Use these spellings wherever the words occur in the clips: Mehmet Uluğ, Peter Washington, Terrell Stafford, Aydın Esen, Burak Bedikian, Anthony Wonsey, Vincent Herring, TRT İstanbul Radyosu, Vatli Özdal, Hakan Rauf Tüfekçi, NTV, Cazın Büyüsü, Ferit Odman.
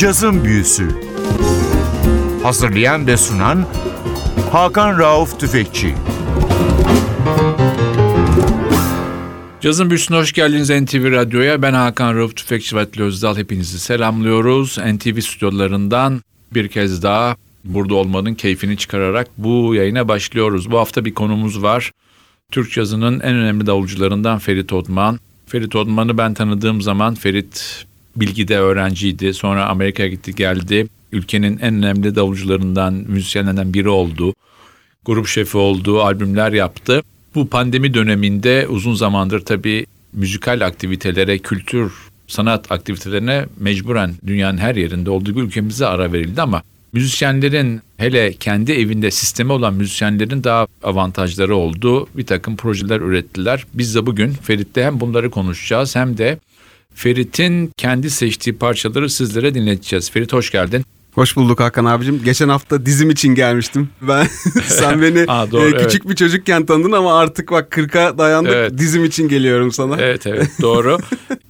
Cazın Büyüsü. Hazırlayan ve sunan Hakan Rauf Tüfekçi. Cazın Büyüsü'ne hoş geldiniz NTV Radyo'ya. Ben Hakan Rauf Tüfekçi, Vatli Özdal. Hepinizi selamlıyoruz. NTV stüdyolarından bir kez daha burada olmanın keyfini çıkararak bu yayına başlıyoruz. Bu hafta bir konumuz var. Türk cazının en önemli davulcularından Ferit Odman. Ferit Odman'ı ben tanıdığım zaman Ferit Bilgi'de öğrenciydi. Sonra Amerika'ya gitti geldi. Ülkenin en önemli davulcularından, müzisyenlerden biri oldu. Grup şefi oldu, albümler yaptı. Bu pandemi döneminde uzun zamandır tabii müzikal aktivitelere, kültür, sanat aktivitelerine mecburen dünyanın her yerinde olduğu gibi ülkemize ara verildi ama müzisyenlerin, hele kendi evinde sistemi olan müzisyenlerin daha avantajları oldu. Bir takım projeler ürettiler. Biz de bugün Ferit'le hem bunları konuşacağız hem de Ferit'in kendi seçtiği parçaları sizlere dinleteceğiz. Ferit hoş geldin. Hoş bulduk Hakan abicim. Geçen hafta dizim için gelmiştim. Sen beni küçük bir çocukken tanıdın ama artık bak 40'a dayandık. Evet. Dizim için geliyorum sana. Evet doğru.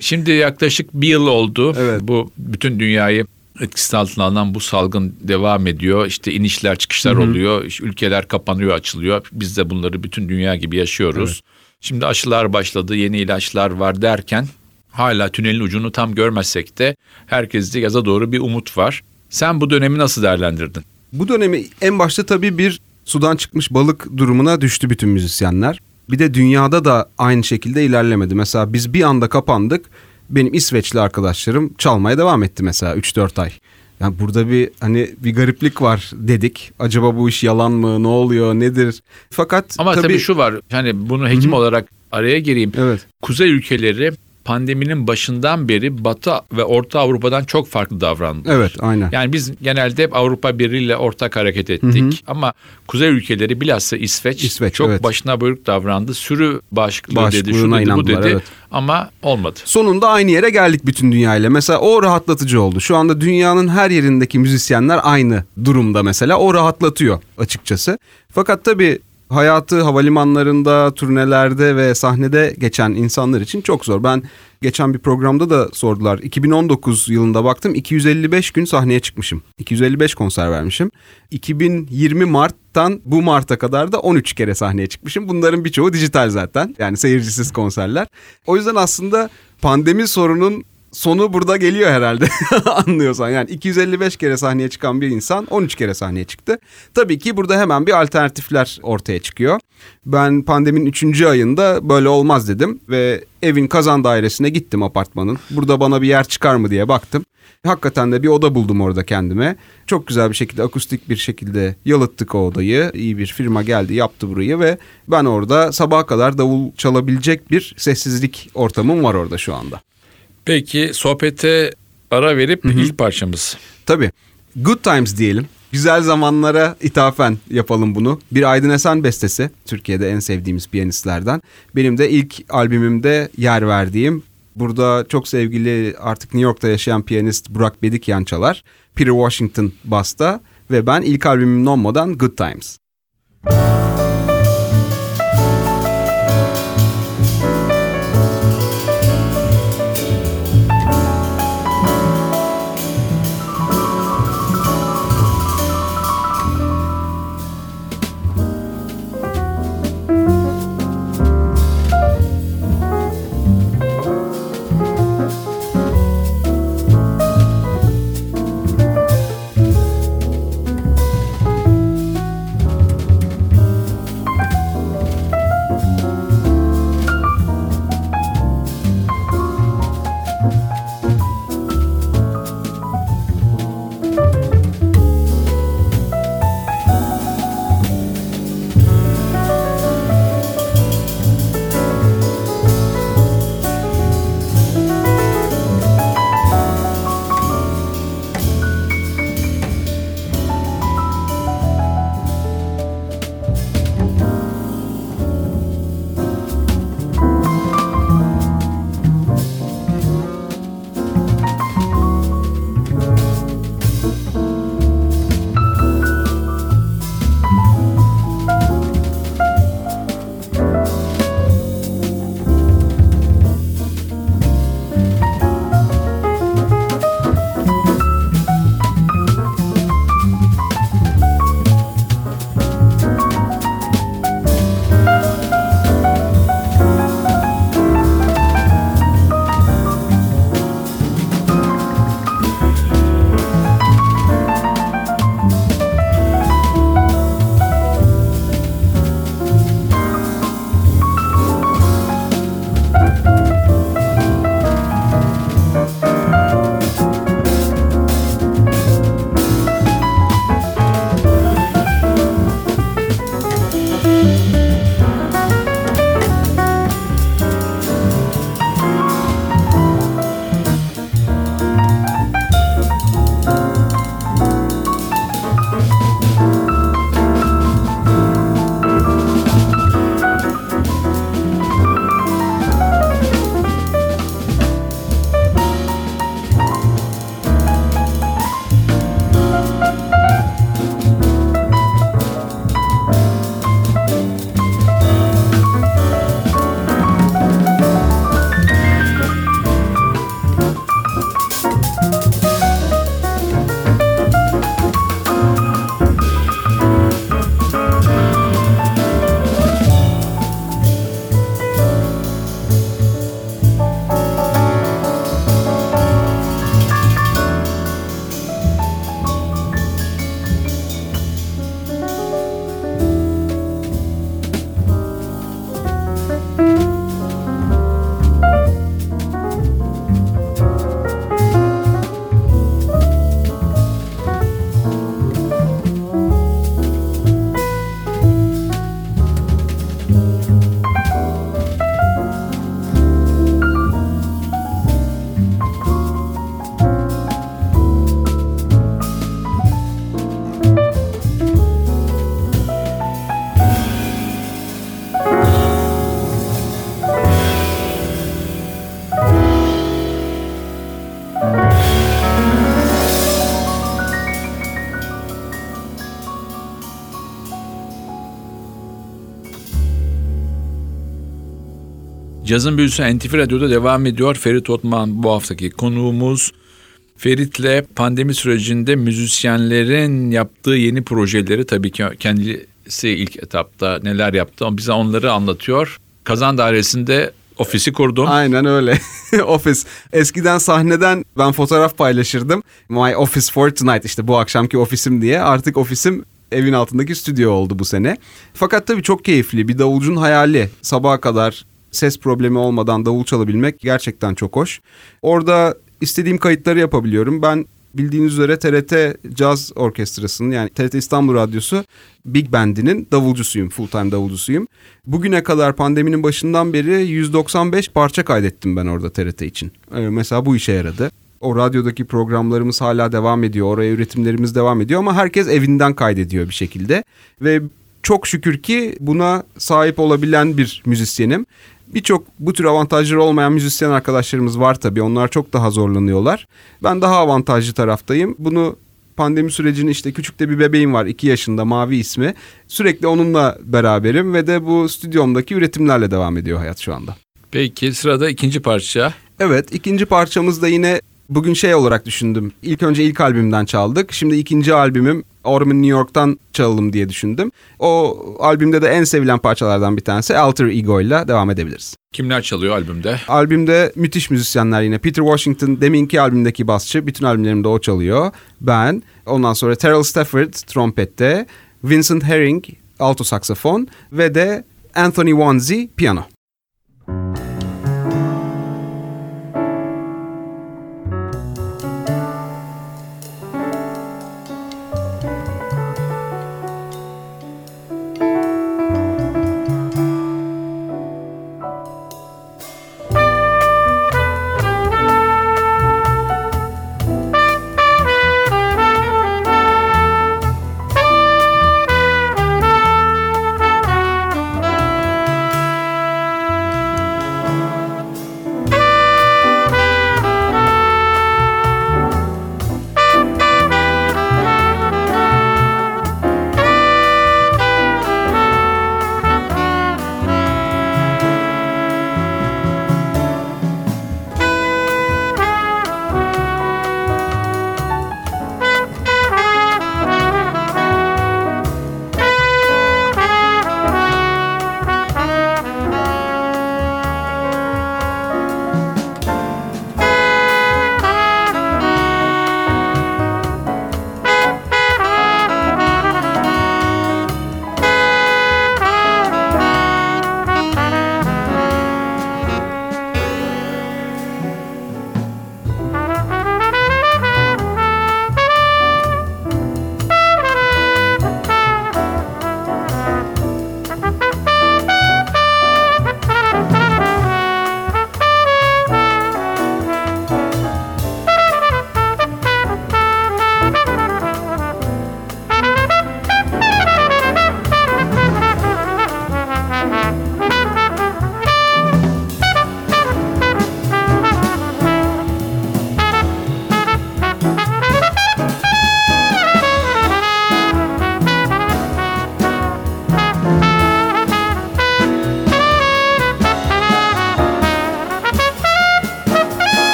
Şimdi yaklaşık bir yıl oldu. Evet. Bu bütün dünyayı etkisi altına alan bu salgın devam ediyor. İşte inişler çıkışlar oluyor. İşte ülkeler kapanıyor, açılıyor. Biz de bunları bütün dünya gibi yaşıyoruz. Evet. Şimdi aşılar başladı, yeni ilaçlar var derken hala tünelin ucunu tam görmezsek de herkeste yaza doğru bir umut var. Sen bu dönemi nasıl değerlendirdin? Bu dönemi en başta tabii bir sudan çıkmış balık durumuna düştü bütün müzisyenler. Bir de dünyada da aynı şekilde ilerlemedi. Mesela biz bir anda kapandık. Benim İsveçli arkadaşlarım çalmaya devam etti mesela 3-4 ay. Yani burada bir gariplik var dedik. Acaba bu iş yalan mı? Ne oluyor? Nedir? Fakat ama tabii şu var. Yani bunu hekim olarak araya gireyim. Evet. Kuzey ülkeleri pandeminin başından beri Batı ve Orta Avrupa'dan çok farklı davrandı. Evet, aynen. Yani biz genelde hep Avrupa Birliği ile ortak hareket ettik. Ama kuzey ülkeleri bilhassa İsveç çok başına buyruk davrandı. Sürü bağışıklığı dedi, şu dedi, bu dedi. Evet. Ama olmadı. Sonunda aynı yere geldik bütün dünyayla. Mesela o rahatlatıcı oldu. Şu anda dünyanın her yerindeki müzisyenler aynı durumda mesela. O rahatlatıyor açıkçası. Fakat tabii hayatı havalimanlarında, turnelerde ve sahnede geçen insanlar için çok zor. Ben geçen bir programda da sordular. 2019 yılında baktım 255 gün sahneye çıkmışım. 255 konser vermişim. 2020 Mart'tan bu Mart'a kadar da 13 kere sahneye çıkmışım. Bunların birçoğu dijital zaten. Yani seyircisiz konserler. O yüzden aslında pandemi sorunun sonu burada geliyor herhalde. Anlıyorsan yani 255 kere sahneye çıkan bir insan 13 kere sahneye çıktı. Tabii ki burada hemen bir alternatifler ortaya çıkıyor. Ben pandeminin 3. ayında böyle olmaz dedim ve evin kazan dairesine gittim, apartmanın. Burada bana bir yer çıkar mı diye baktım. Hakikaten de bir oda buldum orada kendime. Çok güzel bir şekilde, akustik bir şekilde yalıttık o odayı. İyi bir firma geldi, yaptı burayı ve ben orada sabaha kadar davul çalabilecek bir sessizlik ortamım var orada şu anda. Peki sohbete ara verip ilk parçamız. Tabii. Good Times diyelim. Güzel zamanlara ithafen yapalım bunu. Bir Aydın Esen bestesi. Türkiye'de en sevdiğimiz piyanistlerden. Benim de ilk albümümde yer verdiğim. Burada çok sevgili, artık New York'ta yaşayan piyanist Burak Bedikian çalar. Peter Washington basta ve ben ilk albümüm Nommo'dan Good Times. Cazın Büyüsü NTV Radyo'da devam ediyor. Ferit Odman bu haftaki konuğumuz. Ferit'le pandemi sürecinde müzisyenlerin yaptığı yeni projeleri, tabii ki kendisi ilk etapta neler yaptı bize onları anlatıyor. Kazan Dairesi'nde ofisi kurdum. Aynen öyle. Ofis. Eskiden sahneden ben fotoğraf paylaşırdım. My office for tonight, işte bu akşamki ofisim diye. Artık ofisim evin altındaki stüdyo oldu bu sene. Fakat tabii çok keyifli. Bir davulcunun hayali. Sabaha kadar ses problemi olmadan davul çalabilmek gerçekten çok hoş. Orada istediğim kayıtları yapabiliyorum. Ben bildiğiniz üzere TRT Caz Orkestrası'nın, yani TRT İstanbul Radyosu Big Band'inin davulcusuyum. Full time davulcusuyum. Bugüne kadar pandeminin başından beri 195 parça kaydettim ben orada TRT için. Mesela bu işe yaradı. O radyodaki programlarımız hala devam ediyor. Oraya üretimlerimiz devam ediyor ama herkes evinden kaydediyor bir şekilde. Ve çok şükür ki buna sahip olabilen bir müzisyenim. Birçok bu tür avantajları olmayan müzisyen arkadaşlarımız var tabii. Onlar çok daha zorlanıyorlar. Ben daha avantajlı taraftayım. Bunu pandemi sürecinin, işte küçük de bir bebeğim var. 2 yaşında, Mavi ismi. Sürekli onunla beraberim ve de bu stüdyomdaki üretimlerle devam ediyor hayat şu anda. Peki sırada ikinci parça. Evet, ikinci parçamız da yine bugün şey olarak düşündüm. İlk önce ilk albümden çaldık. Şimdi ikinci albümüm Orman New York'tan çalalım diye düşündüm. O albümde de en sevilen parçalardan bir tanesi Alter Ego'yla devam edebiliriz. Kimler çalıyor albümde? Albümde müthiş müzisyenler yine. Peter Washington, deminki albümdeki basçı. Bütün albümlerimde o çalıyor. Ben. Ondan sonra Terrell Stafford trompette. Vincent Herring alto saksafon. Ve de Anthony Wonsey piyano.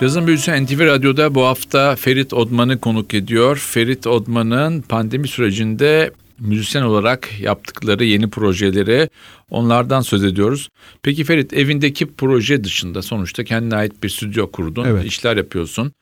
Cazın Büyüsü NTV Radyo'da bu hafta Ferit Odman'ı konuk ediyor. Ferit Odman'ın pandemi sürecinde müzisyen olarak yaptıkları yeni projeleri, onlardan söz ediyoruz. Peki Ferit, evindeki proje dışında sonuçta kendine ait bir stüdyo kurdun, evet, işler yapıyorsun.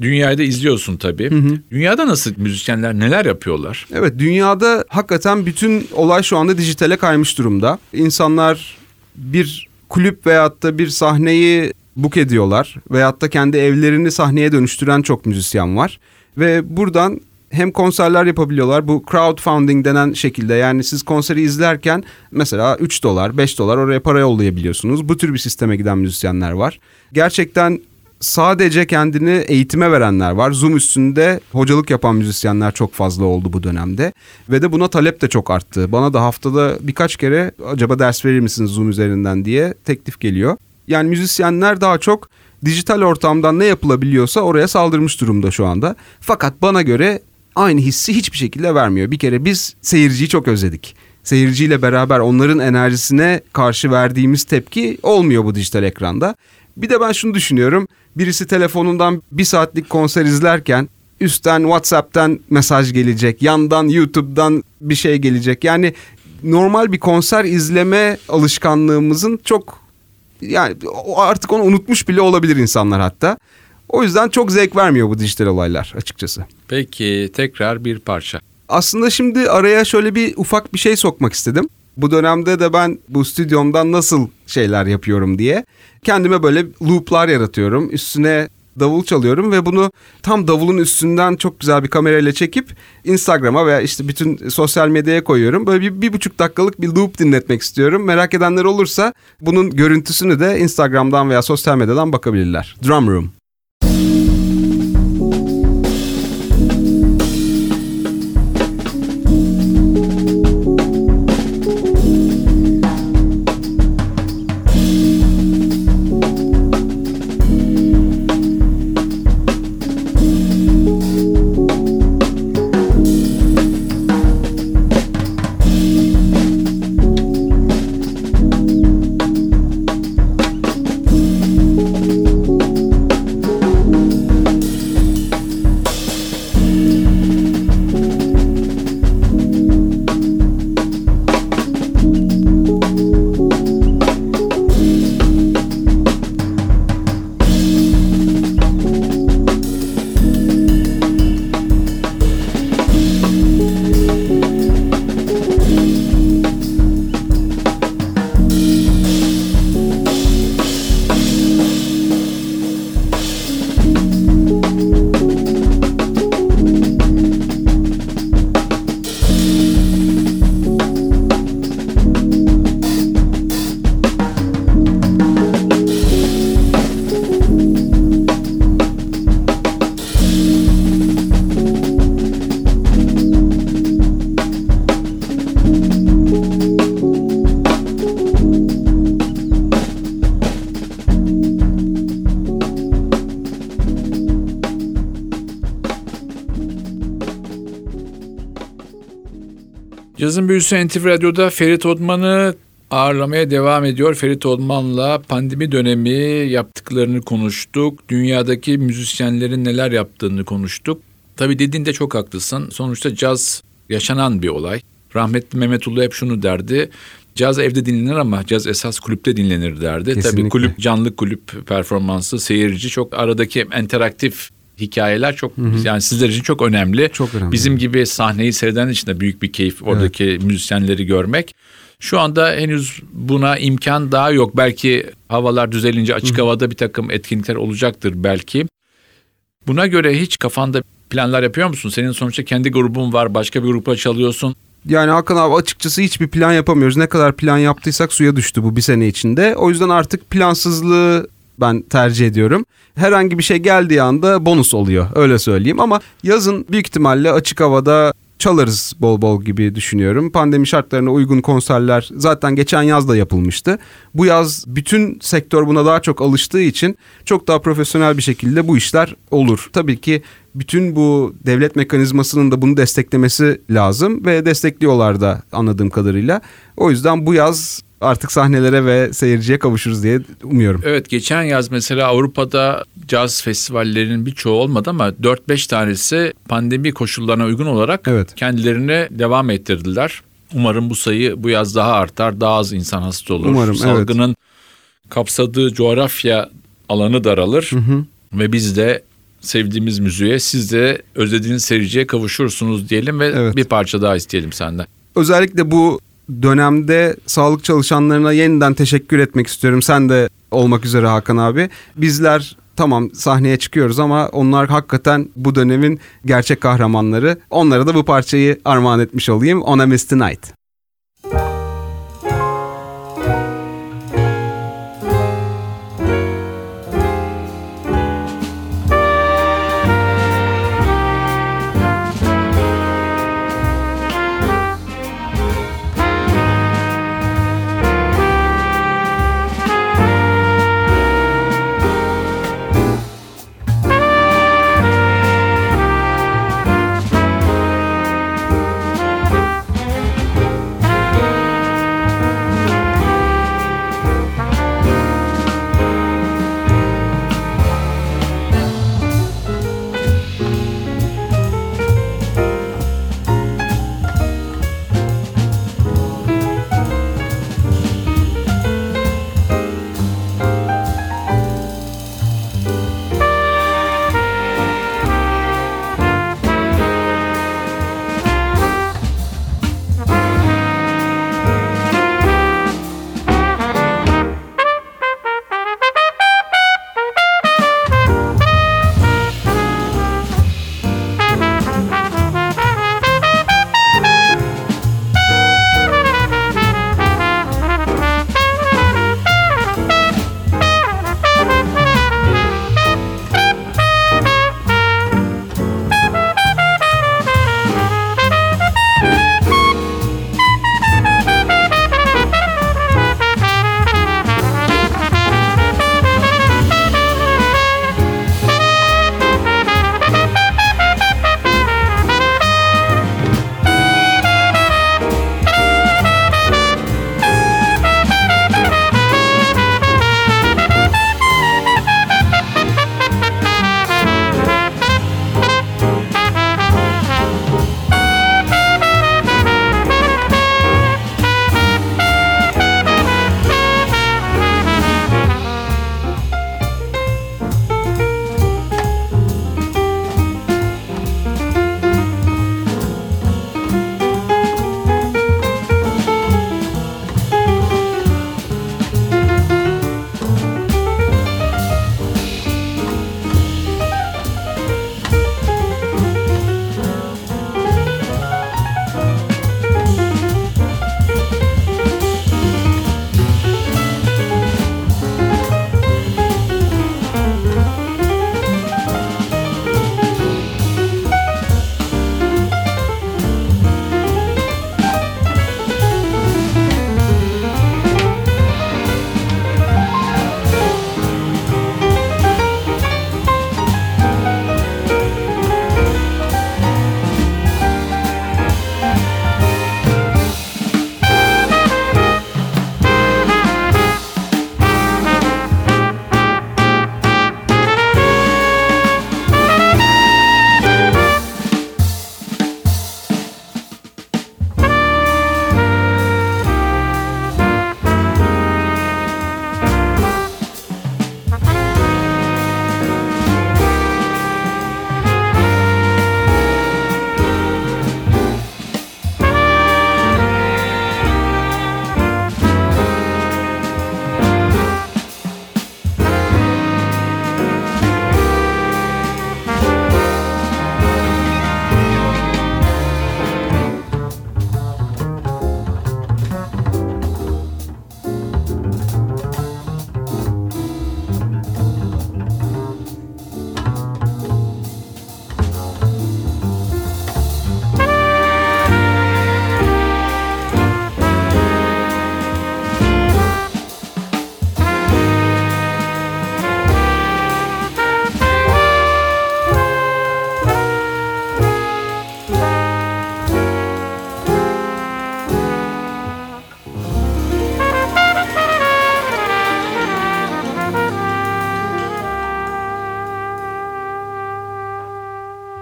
Dünyayı da izliyorsun tabii. Hı hı. Dünyada nasıl müzisyenler neler yapıyorlar? Evet, dünyada hakikaten bütün olay şu anda dijitale kaymış durumda. İnsanlar bir kulüp veyahut da bir sahneyi book ediyorlar veyahut da kendi evlerini sahneye dönüştüren çok müzisyen var. Ve buradan hem konserler yapabiliyorlar, bu crowdfunding denen şekilde, yani siz konseri izlerken mesela $3, $5 oraya para yollayabiliyorsunuz. Bu tür bir sisteme giden müzisyenler var. Gerçekten sadece kendini eğitime verenler var. Zoom üstünde hocalık yapan müzisyenler çok fazla oldu bu dönemde. Ve de buna talep de çok arttı. Bana da haftada birkaç kere acaba ders verir misiniz Zoom üzerinden diye teklif geliyor. Yani müzisyenler daha çok dijital ortamdan ne yapılabiliyorsa oraya saldırmış durumda şu anda. Fakat bana göre aynı hissi hiçbir şekilde vermiyor. Bir kere biz seyirciyi çok özledik. Seyirciyle beraber onların enerjisine karşı verdiğimiz tepki olmuyor bu dijital ekranda. Bir de ben şunu düşünüyorum. Birisi telefonundan bir saatlik konser izlerken üstten WhatsApp'tan mesaj gelecek, yandan YouTube'dan bir şey gelecek. Yani normal bir konser izleme alışkanlığımızın çok, yani artık onu unutmuş bile olabilir insanlar hatta. O yüzden çok zevk vermiyor bu dijital olaylar açıkçası. Peki, tekrar bir parça. Aslında şimdi araya şöyle bir ufak bir şey sokmak istedim. Bu dönemde de ben bu stüdyomdan nasıl şeyler yapıyorum diye kendime böyle looplar yaratıyorum. Üstüne davul çalıyorum ve bunu tam davulun üstünden çok güzel bir kamerayla çekip Instagram'a veya işte bütün sosyal medyaya koyuyorum. Böyle bir buçuk dakikalık bir loop dinletmek istiyorum. Merak edenler olursa bunun görüntüsünü de Instagram'dan veya sosyal medyadan bakabilirler. Drum Room. Cazın Büyüsü NTV Radyo'da Ferit Odman'ı ağırlamaya devam ediyor. Ferit Odman'la pandemi dönemi yaptıklarını konuştuk. Dünyadaki müzisyenlerin neler yaptığını konuştuk. Tabii dediğinde çok haklısın. Sonuçta caz yaşanan bir olay. Rahmetli Mehmet Uluğ hep şunu derdi. Caz evde dinlenir ama caz esas kulüpte dinlenir derdi. Kesinlikle. Tabii kulüp, canlı kulüp performansı, seyirci, çok aradaki interaktif hikayeler çok, hı hı, yani sizler için çok önemli. Çok önemli. Bizim gibi sahneyi seyreden için de büyük bir keyif oradaki, evet, müzisyenleri görmek. Şu anda henüz buna imkan daha yok. Belki havalar düzelince açık, hı hı, havada bir takım etkinlikler olacaktır belki. Buna göre hiç kafanda planlar yapıyor musun? Senin sonuçta kendi grubun var, başka bir grupa çalıyorsun. Yani Hakan abi, açıkçası hiçbir plan yapamıyoruz. Ne kadar plan yaptıysak suya düştü bu bir sene içinde. O yüzden artık plansızlığı ben tercih ediyorum. Herhangi bir şey geldiği anda bonus oluyor, öyle söyleyeyim, ama yazın büyük ihtimalle açık havada çalarız bol bol gibi düşünüyorum. Pandemi şartlarına uygun konserler zaten geçen yaz da yapılmıştı. Bu yaz bütün sektör buna daha çok alıştığı için çok daha profesyonel bir şekilde bu işler olur. Tabii ki bütün bu devlet mekanizmasının da bunu desteklemesi lazım ve destekliyorlar da anladığım kadarıyla. O yüzden bu yaz artık sahnelere ve seyirciye kavuşuruz diye umuyorum. Evet, geçen yaz mesela Avrupa'da caz festivallerinin birçoğu olmadı ama 4-5 tanesi pandemi koşullarına uygun olarak kendilerini devam ettirdiler. Umarım bu sayı bu yaz daha artar, daha az insan hasta olur. Umarım, salgının kapsadığı coğrafya alanı daralır ve biz de sevdiğimiz müziğe, siz de özlediğiniz seyirciye kavuşursunuz diyelim ve bir parça daha isteyelim senden. Özellikle bu dönemde sağlık çalışanlarına yeniden teşekkür etmek istiyorum. Sen de olmak üzere Hakan abi. Bizler tamam sahneye çıkıyoruz ama onlar hakikaten bu dönemin gerçek kahramanları. Onlara da bu parçayı armağan etmiş olayım. On a Misty Night.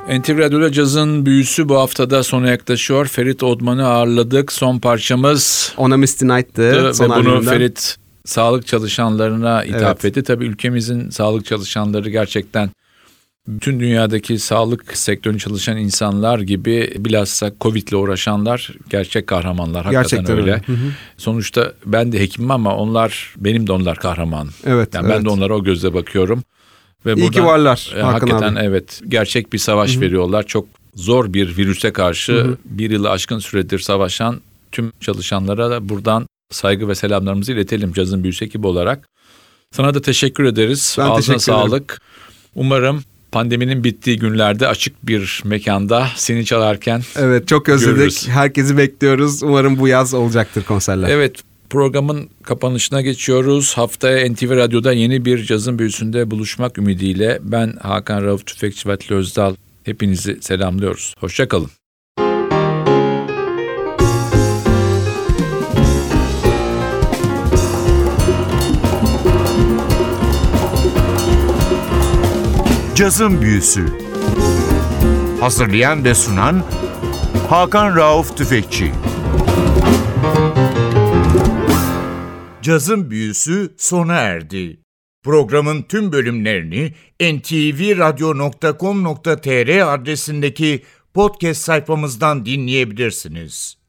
NTV Radyo'da Cazın Büyüsü bu haftada sona yaklaşıyor. Ferit Odman'ı ağırladık. Son parçamız On a Misty Night'tı. Son albümden. Bunu Ferit sağlık çalışanlarına hitap etti. Tabii ülkemizin sağlık çalışanları gerçekten bütün dünyadaki sağlık sektöründe çalışan insanlar gibi bilhassa Covid'le uğraşanlar gerçek kahramanlar. Hakikaten gerçekten öyle. Hı hı. Sonuçta ben de hekimim ama onlar kahraman. Evet. Yani ben de onlara o gözle bakıyorum. Ve İyi ki varlar. Hakikaten gerçek bir savaş veriyorlar. Çok zor bir virüse karşı bir yılı aşkın süredir savaşan tüm çalışanlara da buradan saygı ve selamlarımızı iletelim Cazın Büyüsü ekibi olarak. Sana da teşekkür ederiz. Ben ağzına sağlık. Umarım pandeminin bittiği günlerde açık bir mekanda seni çalarken çok özledik. Görürüz. Herkesi bekliyoruz. Umarım bu yaz olacaktır konserler. Evet. Programın kapanışına geçiyoruz. Haftaya NTV Radyo'da yeni bir Cazın Büyüsü'nde buluşmak ümidiyle ben Hakan Rauf Tüfekçi Vatli Özdal hepinizi selamlıyoruz. Hoşça kalın. Cazın Büyüsü. Hazırlayan ve sunan Hakan Rauf Tüfekçi. Cazın Büyüsü sona erdi. Programın tüm bölümlerini ntvradyo.com.tr adresindeki podcast sayfamızdan dinleyebilirsiniz.